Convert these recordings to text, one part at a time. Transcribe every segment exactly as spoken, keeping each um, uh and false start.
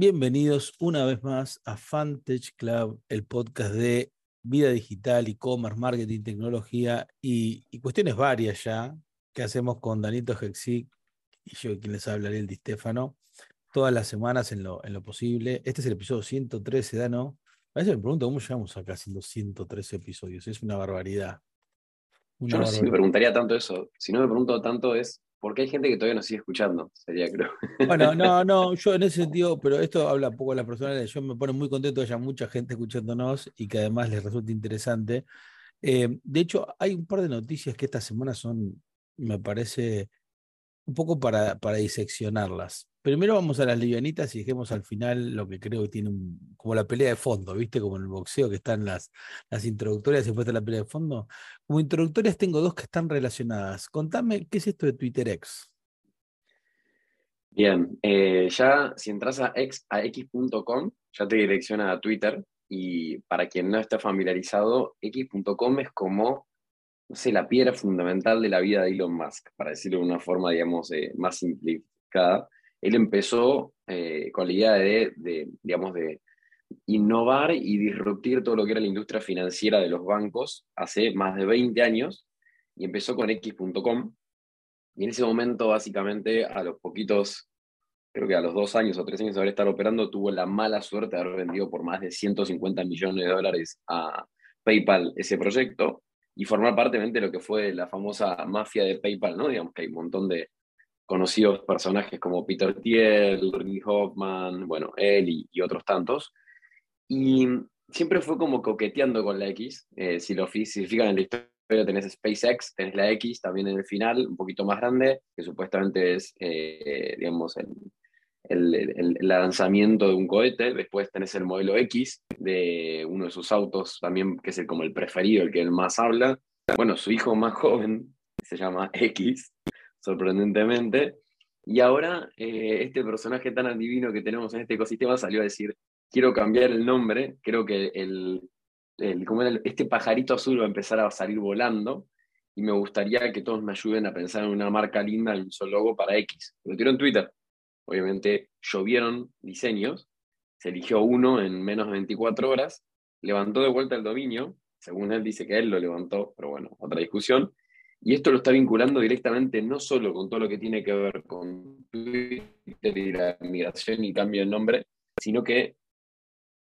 Bienvenidos una vez más a FunTech Club, el podcast de vida digital, e-commerce, marketing, tecnología y, y cuestiones varias ya que hacemos con Danito Hexi y yo, quien les hablaré, el de Stefano, todas las semanas en lo, en lo posible. Este es el episodio ciento trece, Dano. A veces me pregunto cómo llegamos acá haciendo ciento trece episodios. Es una barbaridad. Una yo no barbaridad. Sé si me preguntaría tanto eso. Si no me pregunto tanto es por qué hay gente que todavía nos sigue escuchando. Sería, creo. Bueno, no, no. Yo en ese sentido, pero esto habla un poco de las personas. Yo me pone muy contento que haya mucha gente escuchándonos y que además les resulte interesante. Eh, de hecho, hay un par de noticias que esta semana son, me parece, un poco para, para diseccionarlas. Primero vamos a las livianitas y dejemos al final lo que creo que tiene un, como la pelea de fondo, ¿viste? Como en el boxeo que están las, las introductorias y después está la pelea de fondo. Como introductorias tengo dos que están relacionadas. Contame, ¿qué es esto de TwitterX? Bien, eh, ya si entras a, ex, a equis punto com, ya te direcciona a Twitter. Y para quien no está familiarizado, equis punto com es como, no sé, la piedra fundamental de la vida de Elon Musk, para decirlo de una forma, digamos, eh, más simplificada. Él empezó eh, con la idea de, de, digamos, de innovar y disruptir todo lo que era la industria financiera de los bancos hace más de veinte años, y empezó con equis punto com, y en ese momento, básicamente, a los poquitos, creo que a los dos años o tres años de haber estado operando, tuvo la mala suerte de haber vendido por más de ciento cincuenta millones de dólares a PayPal ese proyecto, y formar parte de lo que fue la famosa mafia de PayPal, ¿no? Digamos que hay un montón de conocidos personajes como Peter Thiel, Reid Hoffman, bueno, él y, y otros tantos. Y siempre fue como coqueteando con la X. Eh, si lo si fijan en la historia, tenés SpaceX, tenés la X también en el final, un poquito más grande, que supuestamente es, eh, digamos, el, el, el, el lanzamiento de un cohete. Después tenés el modelo X de uno de sus autos también, que es el, como el preferido, el que él más habla. Bueno, su hijo más joven se llama X, sorprendentemente, y ahora eh, este personaje tan adivino que tenemos en este ecosistema salió a decir: quiero cambiar el nombre, creo que el, el, como era el, este pajarito azul va a empezar a salir volando, y me gustaría que todos me ayuden a pensar en una marca linda, en un solo logo para X. Lo tiró en Twitter, obviamente llovieron diseños, se eligió uno en menos de veinticuatro horas, levantó de vuelta el dominio, según él dice que él lo levantó, pero bueno, otra discusión. Y esto lo está vinculando directamente no solo con todo lo que tiene que ver con Twitter y la migración y cambio de nombre, sino que,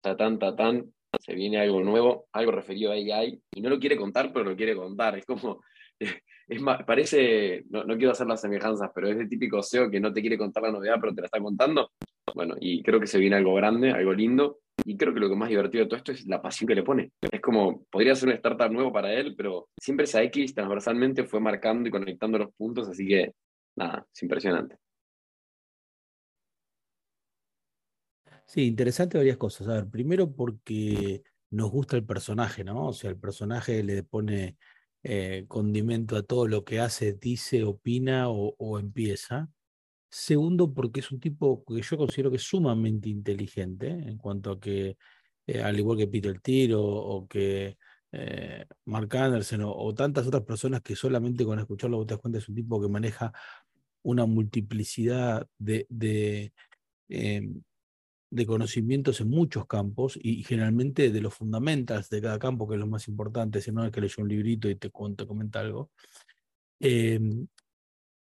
tatán, tatán, se viene algo nuevo, algo referido a A I, y no lo quiere contar, pero lo quiere contar. Es como, es más, parece, no, no quiero hacer las semejanzas, pero es el típico S E O que no te quiere contar la novedad, pero te la está contando. Bueno, y creo que se viene algo grande, algo lindo, y creo que lo que más divertido de todo esto es la pasión que le pone. Es como, podría ser un startup nuevo para él, pero siempre esa X transversalmente fue marcando y conectando los puntos, así que, nada, es impresionante. Sí, interesante varias cosas. A ver, primero porque nos gusta el personaje, ¿no? O sea, el personaje le pone eh, condimento a todo lo que hace, dice, opina o, o empieza. Segundo, porque es un tipo que yo considero que es sumamente inteligente, en cuanto a que, eh, al igual que Peter Thiel o, o que eh, Mark Anderson o, o tantas otras personas que solamente con escucharlo vos te das cuenta, es un tipo que maneja una multiplicidad de, de, eh, de conocimientos en muchos campos y, y generalmente de los fundamentals de cada campo, que es lo más importante, si no es que leyó un librito y te, te comenta algo. Eh,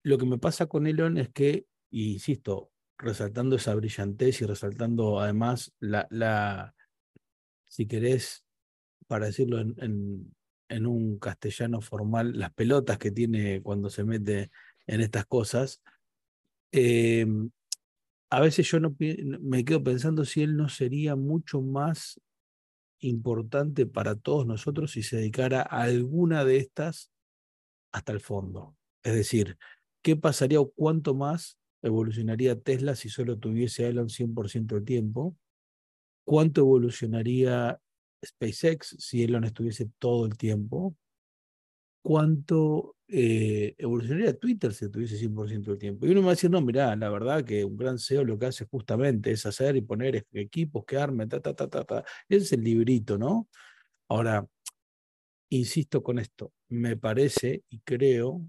lo que me pasa con Elon es que, y insisto, resaltando esa brillantez y resaltando además la, la si querés, para decirlo en, en, en un castellano formal, las pelotas que tiene cuando se mete en estas cosas, eh, a veces yo no, me quedo pensando si él no sería mucho más importante para todos nosotros si se dedicara a alguna de estas hasta el fondo. Es decir, ¿qué pasaría o cuánto más evolucionaría Tesla si solo tuviese a Elon cien por ciento del tiempo? ¿Cuánto evolucionaría SpaceX si Elon estuviese todo el tiempo? ¿Cuánto eh, evolucionaría Twitter si estuviese cien por ciento del tiempo? Y uno me va a decir, no, mirá, la verdad que un gran S E O lo que hace justamente es hacer y poner equipos que armen, ta, ta, ta, ta, ta. Ese es el librito, ¿no? Ahora, insisto con esto, me parece y creo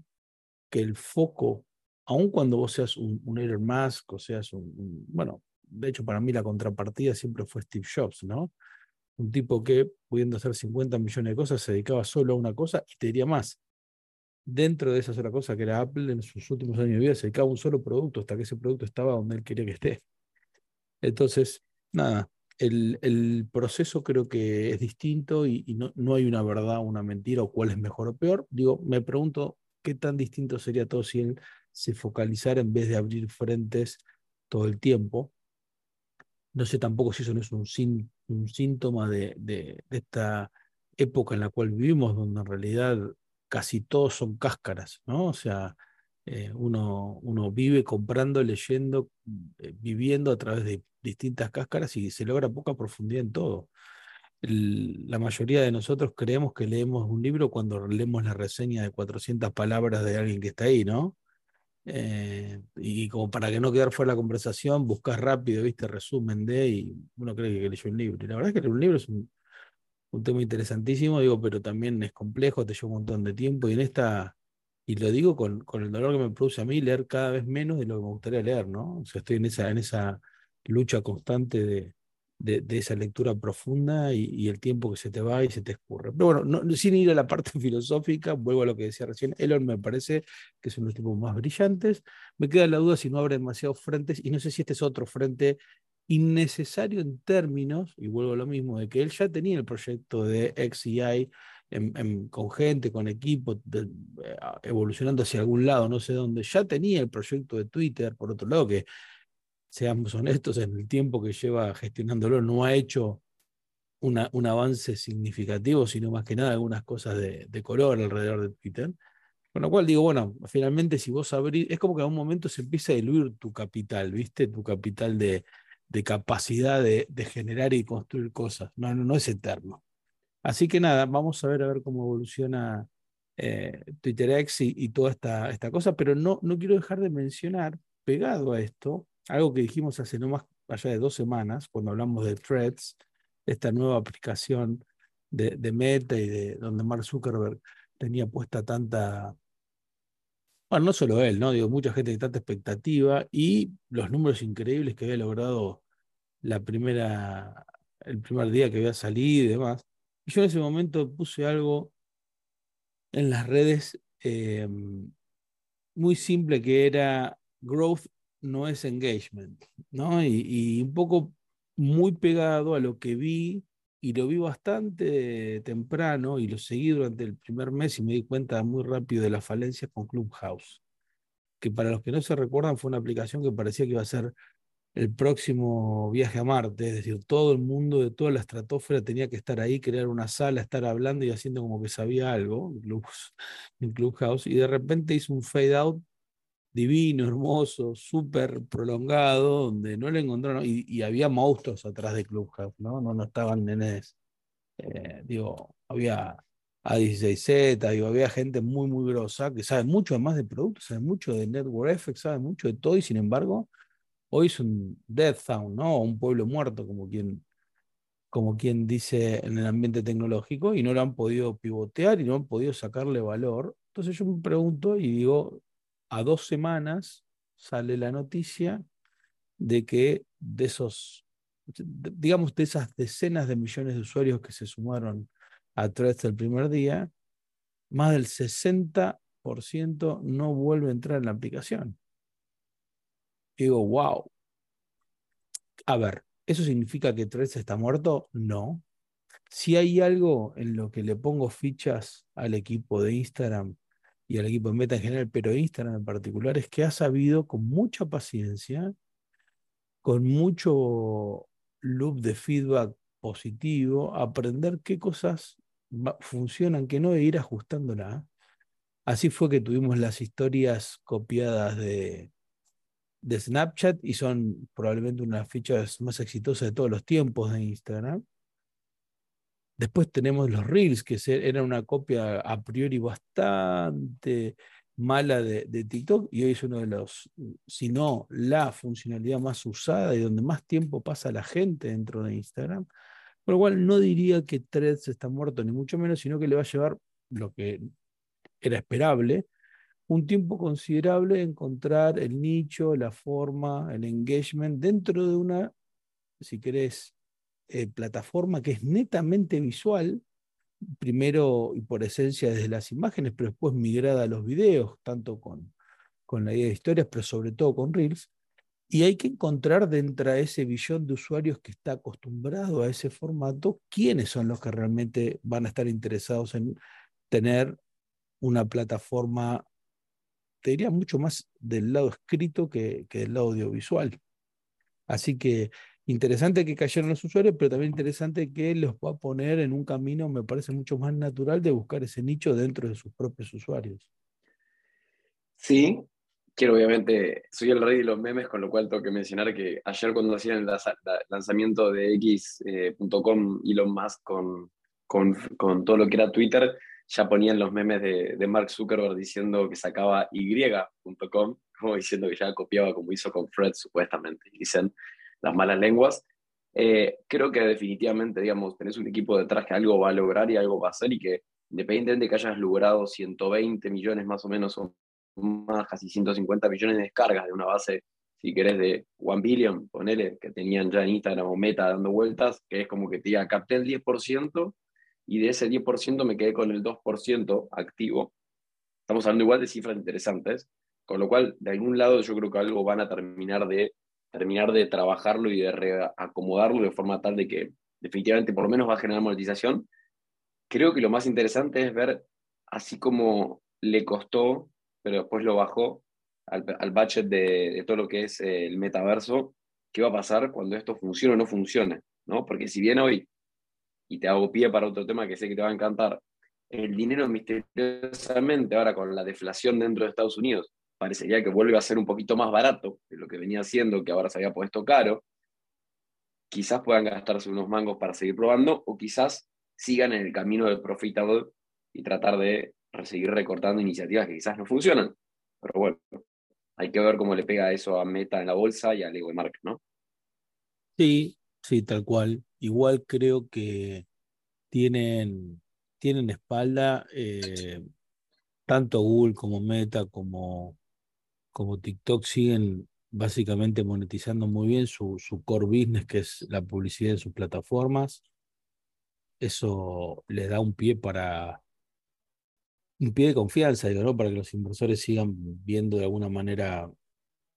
que el foco, aun cuando vos seas un, un Elon Musk, o seas un, un, bueno, de hecho para mí la contrapartida siempre fue Steve Jobs, ¿no? Un tipo que, pudiendo hacer cincuenta millones de cosas, se dedicaba solo a una cosa, y te diría más, dentro de esa sola cosa que era Apple, en sus últimos años de vida se dedicaba a un solo producto, hasta que ese producto estaba donde él quería que esté. Entonces, nada, el, el proceso creo que es distinto, y, y no, no hay una verdad o una mentira, o cuál es mejor o peor. Digo, me pregunto qué tan distinto sería todo si él se focalizara en vez de abrir frentes todo el tiempo. No sé tampoco si eso no es un, sin, un síntoma de, de, de esta época en la cual vivimos, donde en realidad casi todos son cáscaras, ¿no? O sea, eh, uno, uno vive comprando, leyendo, eh, viviendo a través de distintas cáscaras, y se logra poca profundidad en todo. El, la mayoría de nosotros creemos que leemos un libro cuando leemos la reseña de cuatrocientas palabras de alguien que está ahí, ¿no? Eh, y como para que no quedar fuera de la conversación, buscas rápido, viste, resumen de, y uno cree que leyó un libro. Y la verdad es que leer un libro es un, un tema interesantísimo, digo, pero también es complejo, te lleva un montón de tiempo, y en esta, y lo digo con, con el dolor que me produce a mí, leer cada vez menos de lo que me gustaría leer, ¿no? O sea, estoy en esa, en esa lucha constante de, de, de esa lectura profunda, y, y el tiempo que se te va y se te escurre. Pero bueno, no, sin ir a la parte filosófica, vuelvo a lo que decía recién, Elon me parece que es uno de los tipos más brillantes. Me queda la duda si no abre demasiados frentes, y no sé si este es otro frente innecesario en términos, y vuelvo a lo mismo, de que él ya tenía el proyecto de xAI en, en, con gente, con equipo, de, evolucionando hacia algún lado, no sé dónde. Ya tenía el proyecto de Twitter, por otro lado, que seamos honestos, en el tiempo que lleva gestionándolo no ha hecho una, un avance significativo, sino más que nada algunas cosas de, de color alrededor de Twitter. Con lo cual digo, bueno, finalmente si vos abrís, es como que a un momento se empieza a diluir tu capital, ¿viste? Tu capital de, de capacidad de, de generar y construir cosas. No, no, no es eterno. Así que nada, vamos a ver a ver cómo evoluciona eh, TwitterX y, y toda esta, esta cosa, pero no, no quiero dejar de mencionar, pegado a esto, algo que dijimos hace no más allá de dos semanas, cuando hablamos de Threads, esta nueva aplicación de, de Meta, y de donde Mark Zuckerberg tenía puesta tanta... Bueno, no solo él, ¿no? Digo, mucha gente de tanta expectativa, y los números increíbles que había logrado la primera, el primer día que había salido y demás. Y yo en ese momento puse algo en las redes eh, muy simple, que era growth no es engagement, ¿no? Y, y un poco muy pegado a lo que vi, y lo vi bastante temprano, y lo seguí durante el primer mes, y me di cuenta muy rápido de las falencias con Clubhouse, que para los que no se recuerdan fue una aplicación que parecía que iba a ser el próximo viaje a Marte, es decir, todo el mundo de toda la estratosfera tenía que estar ahí, crear una sala, estar hablando y haciendo como que sabía algo en Clubhouse, y de repente hizo un fade out divino, hermoso, súper prolongado, donde no le encontraron, y, y había monstruos atrás de Clubhouse, ¿no? No, no estaban nenes, eh, digo, había A dieciséis Z, digo, había gente muy, muy grosa, que sabe mucho además de productos, sabe mucho de Network Effects, sabe mucho de todo, y sin embargo, hoy es un death town, ¿no? Un pueblo muerto, como quien, como quien dice en el ambiente tecnológico, y no lo han podido pivotear, y no han podido sacarle valor. Entonces yo me pregunto y digo... A dos semanas sale la noticia de que de esos, digamos, de esas decenas de millones de usuarios que se sumaron a Threads el primer día, más del sesenta por ciento no vuelve a entrar en la aplicación. Y digo, wow. A ver, ¿eso significa que Threads está muerto? No. Si hay algo en lo que le pongo fichas al equipo de Instagram y al equipo de Meta en general, pero Instagram en particular, es que ha sabido con mucha paciencia, con mucho loop de feedback positivo, aprender qué cosas funcionan, qué no, e ir ajustándola. Así fue que tuvimos las historias copiadas de, de Snapchat, y son probablemente una de las fichas más exitosas de todos los tiempos de Instagram. Después tenemos los Reels, que era una copia a priori bastante mala de, de TikTok, y hoy es uno de los, si no, la funcionalidad más usada y donde más tiempo pasa la gente dentro de Instagram. Por lo cual no diría que Threads está muerto, ni mucho menos, sino que le va a llevar lo que era esperable, un tiempo considerable encontrar el nicho, la forma, el engagement dentro de una, si querés, eh, plataforma que es netamente visual, primero y por esencia desde las imágenes, pero después migrada a los videos, tanto con, con la idea de historias, pero sobre todo con Reels, y hay que encontrar dentro de ese billón de usuarios que está acostumbrado a ese formato, quiénes son los que realmente van a estar interesados en tener una plataforma, te diría, mucho más del lado escrito que, que del lado audiovisual. Así que interesante que cayeron los usuarios, pero también interesante que los va a poner en un camino, me parece, mucho más natural de buscar ese nicho dentro de sus propios usuarios. Sí, quiero obviamente, soy el rey de los memes, con lo cual tengo que mencionar que ayer cuando hacían el lanzamiento de equis punto com, eh, Elon Musk con, con, con todo lo que era Twitter, ya ponían los memes de, de Mark Zuckerberg diciendo que sacaba Y punto com, como diciendo que ya copiaba como hizo con Threads, supuestamente, dicen las malas lenguas. Eh, creo que definitivamente, digamos, tenés un equipo detrás que algo va a lograr y algo va a hacer, y que independientemente de que hayas logrado ciento veinte millones más o menos, o más, casi ciento cincuenta millones de descargas de una base, si querés, de one billion, ponele, que tenían ya en Instagram o Meta dando vueltas, que es como que te diga, capté el diez por ciento, y de ese diez por ciento me quedé con el dos por ciento activo. Estamos hablando igual de cifras interesantes, con lo cual, de algún lado, yo creo que algo van a terminar de, terminar de trabajarlo y de reacomodarlo de forma tal de que definitivamente por lo menos va a generar monetización. Creo que lo más interesante es ver, así como le costó, pero después lo bajó al, al budget de, de todo lo que es eh, el metaverso, qué va a pasar cuando esto funcione o no funcione, ¿no? Porque si bien hoy, y te hago pie para otro tema que sé que te va a encantar, el dinero misteriosamente ahora con la deflación dentro de Estados Unidos parecería que vuelve a ser un poquito más barato de lo que venía siendo, que ahora se había puesto caro, quizás puedan gastarse unos mangos para seguir probando, o quizás sigan en el camino del profitable y tratar de seguir recortando iniciativas que quizás no funcionan. Pero bueno, hay que ver cómo le pega eso a Meta en la bolsa y a Lego de Mark, ¿no? Sí, sí, tal cual. Igual creo que tienen, tienen espalda eh, tanto Google como Meta como, como TikTok siguen básicamente monetizando muy bien su, su core business, que es la publicidad en sus plataformas. Eso les da un pie para un pie de confianza, digo, ¿no? Para que los inversores sigan viendo de alguna manera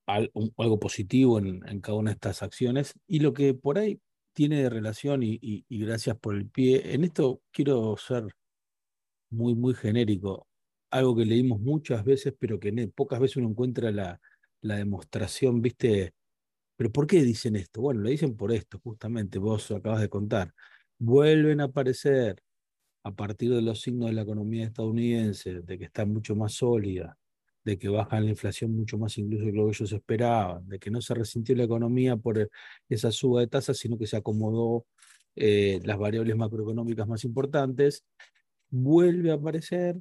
algo positivo en, en cada una de estas acciones. Y lo que por ahí tiene de relación, y, y, y gracias por el pie, en esto quiero ser muy, muy genérico, algo que leímos muchas veces, pero que en, pocas veces uno encuentra la, la demostración, ¿viste? ¿Pero por qué dicen esto? Bueno, lo dicen por esto, justamente, vos acabas de contar. Vuelven a aparecer, a partir de los signos de la economía estadounidense, de que está mucho más sólida, de que baja la inflación mucho más incluso de lo que ellos esperaban, de que no se resintió la economía por esa suba de tasas, sino que se acomodó eh, las variables macroeconómicas más importantes, vuelve a aparecer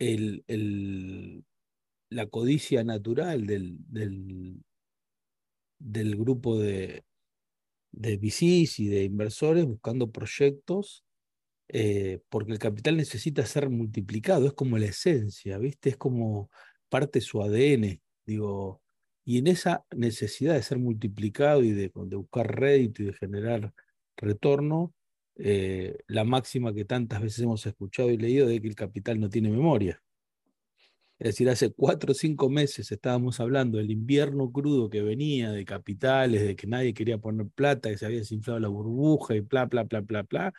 el, el, la codicia natural del, del, del grupo de, de V Cs y de inversores buscando proyectos. Eh, porque el capital necesita ser multiplicado, es como la esencia, ¿viste? Es como parte de su A D N, digo, y en esa necesidad de ser multiplicado y de, de buscar rédito y de generar retorno, eh, la máxima que tantas veces hemos escuchado y leído de que el capital no tiene memoria. Es decir, hace cuatro o cinco meses estábamos hablando del invierno crudo que venía, de capitales, de que nadie quería poner plata, que se había desinflado la burbuja y bla, bla, bla, bla, bla.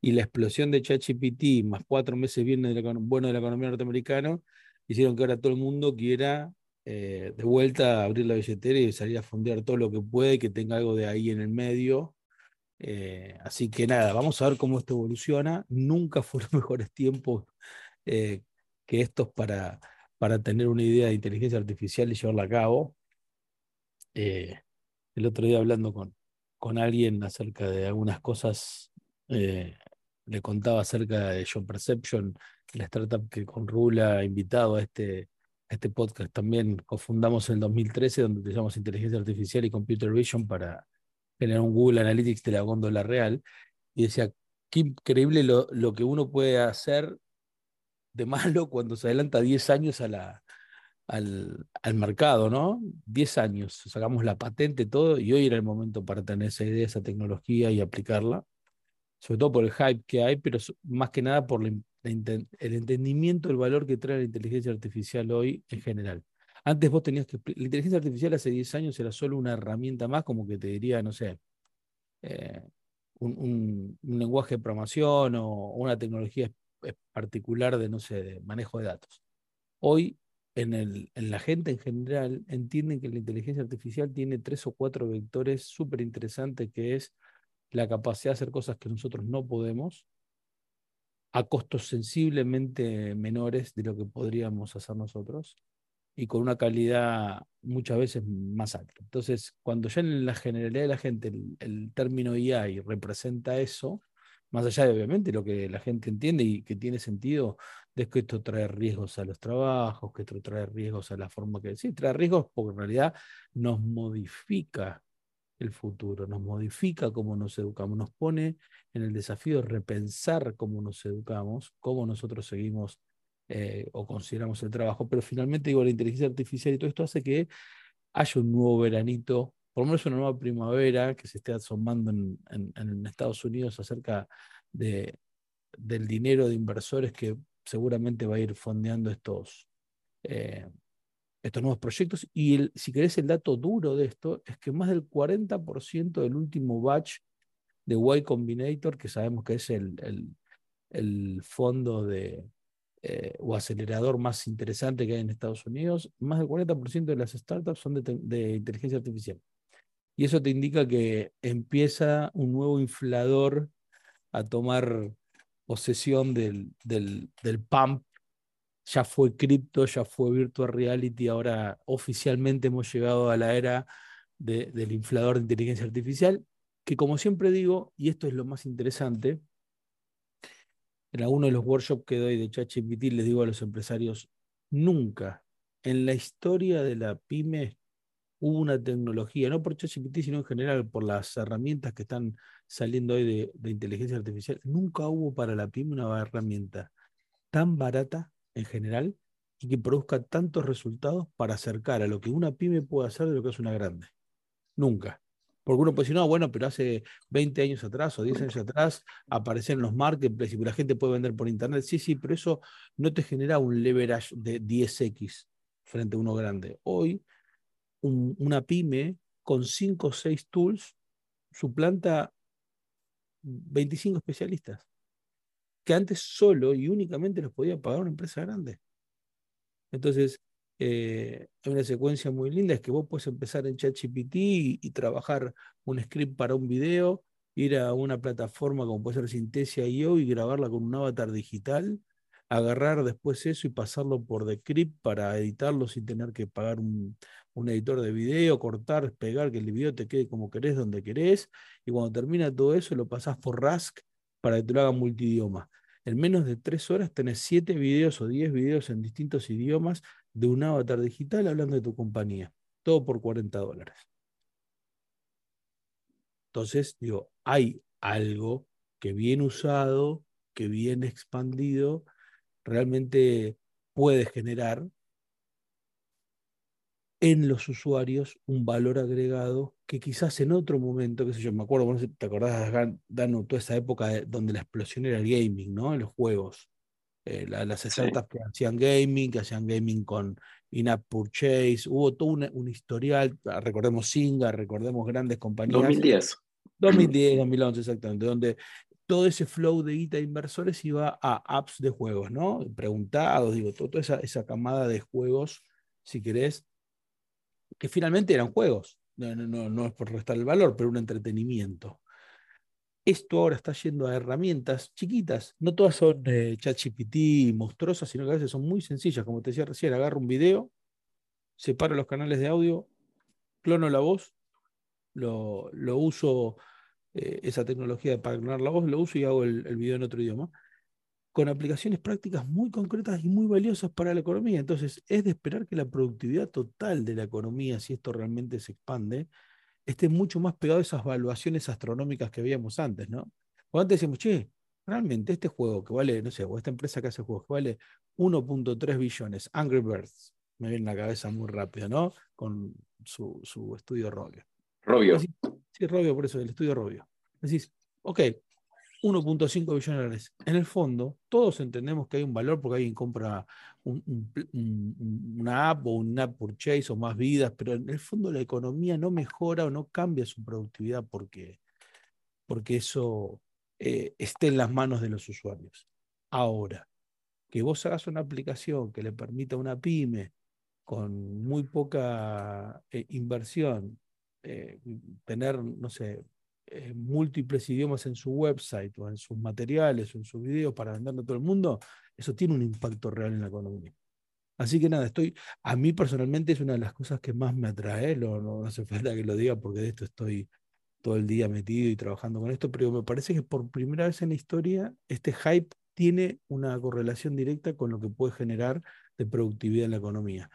Y la explosión de ChatGPT, más cuatro meses bien de la, bueno de la economía norteamericana, hicieron que ahora todo el mundo quiera eh, de vuelta abrir la billetera y salir a fondear todo lo que puede, que tenga algo de ahí en el medio. Eh, así que nada, vamos a ver cómo esto evoluciona. Nunca fueron mejores tiempos eh, que estos para, para tener una idea de inteligencia artificial y llevarla a cabo. Eh, el otro día hablando con, con alguien acerca de algunas cosas, eh, le contaba acerca de John Perception, la startup que con Rula, invitado a este, a este podcast también, cofundamos en el dos mil trece, donde utilizamos inteligencia artificial y computer vision para generar un Google Analytics de la góndola real, y decía, qué increíble lo, lo que uno puede hacer de malo cuando se adelanta diez años a la, al, al mercado, ¿no? diez años, sacamos la patente, todo, y hoy era el momento para tener esa idea, esa tecnología y aplicarla, sobre todo por el hype que hay, pero más que nada por el, el entendimiento del valor que trae la inteligencia artificial hoy en general. Antes vos tenías que... La inteligencia artificial hace diez años era solo una herramienta más, como que te diría, no sé, eh, un, un, un lenguaje de programación o una tecnología particular de, no sé, de manejo de datos. Hoy, en, el, en la gente en general, entienden que la inteligencia artificial tiene tres o cuatro vectores súper interesantes, que es la capacidad de hacer cosas que nosotros no podemos, a costos sensiblemente menores de lo que podríamos hacer nosotros, y con una calidad muchas veces más alta. Entonces, cuando ya en la generalidad de la gente el, el término I A representa eso, más allá de obviamente lo que la gente entiende y que tiene sentido, es que esto trae riesgos a los trabajos, que esto trae riesgos a la forma que... Sí, trae riesgos porque en realidad nos modifica el futuro, nos modifica cómo nos educamos, nos pone en el desafío de repensar cómo nos educamos, cómo nosotros seguimos Eh, o consideramos el trabajo, pero finalmente digo, la inteligencia artificial y todo esto hace que haya un nuevo veranito, por lo menos una nueva primavera que se esté asomando en, en, en Estados Unidos acerca de, del dinero de inversores que seguramente va a ir fondeando estos, eh, estos nuevos proyectos. Y el, si querés el dato duro de esto, es que más del cuarenta por ciento del último batch de Y Combinator, que sabemos que es el, el, el fondo de... Eh, o acelerador más interesante que hay en Estados Unidos, más del cuarenta por ciento de las startups son de, de inteligencia artificial. Y eso te indica que empieza un nuevo inflador a tomar posesión del, del, del pump. Ya fue cripto, ya fue virtual reality, ahora oficialmente hemos llegado a la era de, del inflador de inteligencia artificial, que como siempre digo, y esto es lo más interesante, en alguno de los workshops que doy de ChatGPT les digo a los empresarios, nunca en la historia de la pyme hubo una tecnología, no por ChatGPT, sino en general por las herramientas que están saliendo hoy de, de inteligencia artificial, nunca hubo para la pyme una herramienta tan barata en general y que produzca tantos resultados para acercar a lo que una pyme puede hacer de lo que es una grande. Nunca. Porque uno puede decir, no, bueno, pero hace veinte años atrás o diez años atrás aparecieron los marketplaces y la gente puede vender por internet. Sí, sí, pero eso no te genera un leverage de diez equis frente a uno grande. Hoy, un, una pyme con cinco o seis tools suplanta veinticinco especialistas que antes solo y únicamente los podía pagar una empresa grande. Entonces... Eh, hay una secuencia muy linda, es que vos puedes empezar en ChatGPT y, y trabajar un script para un video, ir a una plataforma como puede ser Synthesia I O y grabarla con un avatar digital, agarrar después eso y pasarlo por Descript para editarlo sin tener que pagar un, un editor de video, cortar, pegar, que el video te quede como querés, donde querés, y cuando termina todo eso lo pasás por Rask para que te lo haga multidioma. En menos de tres horas tenés siete videos o diez videos en distintos idiomas de un avatar digital hablando de tu compañía. Todo por cuarenta dólares. Entonces, digo, hay algo que bien usado, que bien expandido, realmente puede generar en los usuarios un valor agregado que quizás en otro momento, qué sé yo, me acuerdo, bueno, te acordás, Danu, toda esa época de, donde la explosión era el gaming, ¿no? En los juegos. Eh, la, las startups sí. que hacían gaming, que hacían gaming con in-app purchase, hubo todo un, un historial, recordemos Zynga, recordemos grandes compañías. dos mil diez. dos mil diez, dos mil once, exactamente, donde todo ese flow de guita de inversores iba a apps de juegos, ¿no? Preguntados, digo, toda esa, esa camada de juegos, si querés, que finalmente eran juegos, no, no, no, no es por restar el valor, pero un entretenimiento. Esto ahora está yendo a herramientas chiquitas. No todas son eh, ChatGPT monstruosas, sino que a veces son muy sencillas. Como te decía recién, agarro un video, separo los canales de audio, clono la voz, lo, lo uso, eh, esa tecnología para clonar la voz, lo uso y hago el, el video en otro idioma. Con aplicaciones prácticas muy concretas y muy valiosas para la economía. Entonces, es de esperar que la productividad total de la economía, si esto realmente se expande, esté mucho más pegado a esas valuaciones astronómicas que veíamos antes, ¿no? Cuando antes decíamos, che, realmente este juego que vale, no sé, o esta empresa que hace juegos que vale uno punto tres billones. Angry Birds, me viene en la cabeza muy rápido, ¿no? Con su, su estudio Rovio. Rovio. Decís, sí, Rovio, por eso, el estudio Rovio. Decís, ok, uno punto cinco billones de dólares. En el fondo, todos entendemos que hay un valor porque alguien compra un, un, un, una app o un app purchase o más vidas, pero en el fondo la economía no mejora o no cambia su productividad porque, porque eso eh, esté en las manos de los usuarios. Ahora, que vos hagas una aplicación que le permita a una pyme con muy poca eh, inversión eh, tener, no sé, Eh, múltiples idiomas en su website o en sus materiales o en sus videos para venderlo a todo el mundo, eso tiene un impacto real en la economía. Así que nada, estoy, a mí personalmente es una de las cosas que más me atrae, lo, no, no hace falta que lo diga porque de esto estoy todo el día metido y trabajando con esto, pero me parece que por primera vez en la historia este hype tiene una correlación directa con lo que puede generar de productividad en la economía.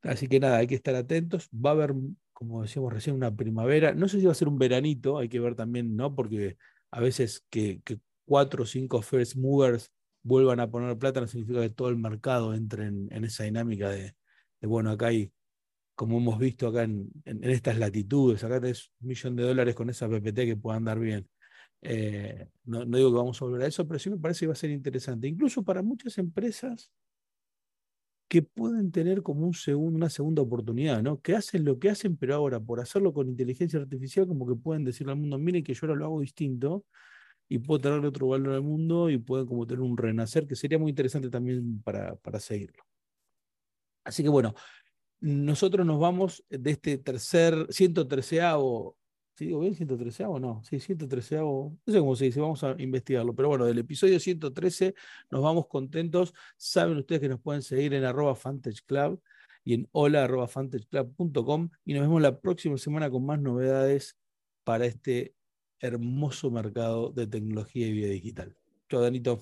Así que nada, hay que estar atentos, va a haber, como decíamos recién, una primavera. No sé si va a ser un veranito, hay que ver también, ¿no? Porque a veces que, que cuatro o cinco first movers vuelvan a poner plata no significa que todo el mercado entre en, en esa dinámica de, de, bueno, acá hay, como hemos visto acá en, en, en estas latitudes, acá tenés un millón de dólares con esa P P T que pueda andar bien. Eh, no, no digo que vamos a volver a eso, pero sí me parece que va a ser interesante. Incluso para muchas empresas que pueden tener como un segundo, una segunda oportunidad, ¿no? Que hacen lo que hacen, pero ahora por hacerlo con inteligencia artificial, como que pueden decirle al mundo, miren que yo ahora lo hago distinto y puedo traer otro valor al mundo y pueden como tener un renacer, que sería muy interesante también para, para seguirlo. Así que bueno, nosotros nos vamos de este tercer, ciento treceavo, ¿sí digo bien? ¿ciento treceavo? No, sí, ciento treceavo, no sé cómo se dice, vamos a investigarlo, pero bueno, del episodio ciento trece nos vamos contentos. Saben ustedes que nos pueden seguir en arroba FunTech Club y en hola arroba funtechclub punto com y nos vemos la próxima semana con más novedades para este hermoso mercado de tecnología y vida digital. Chao, Danito.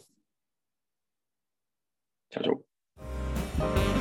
Chao, chao.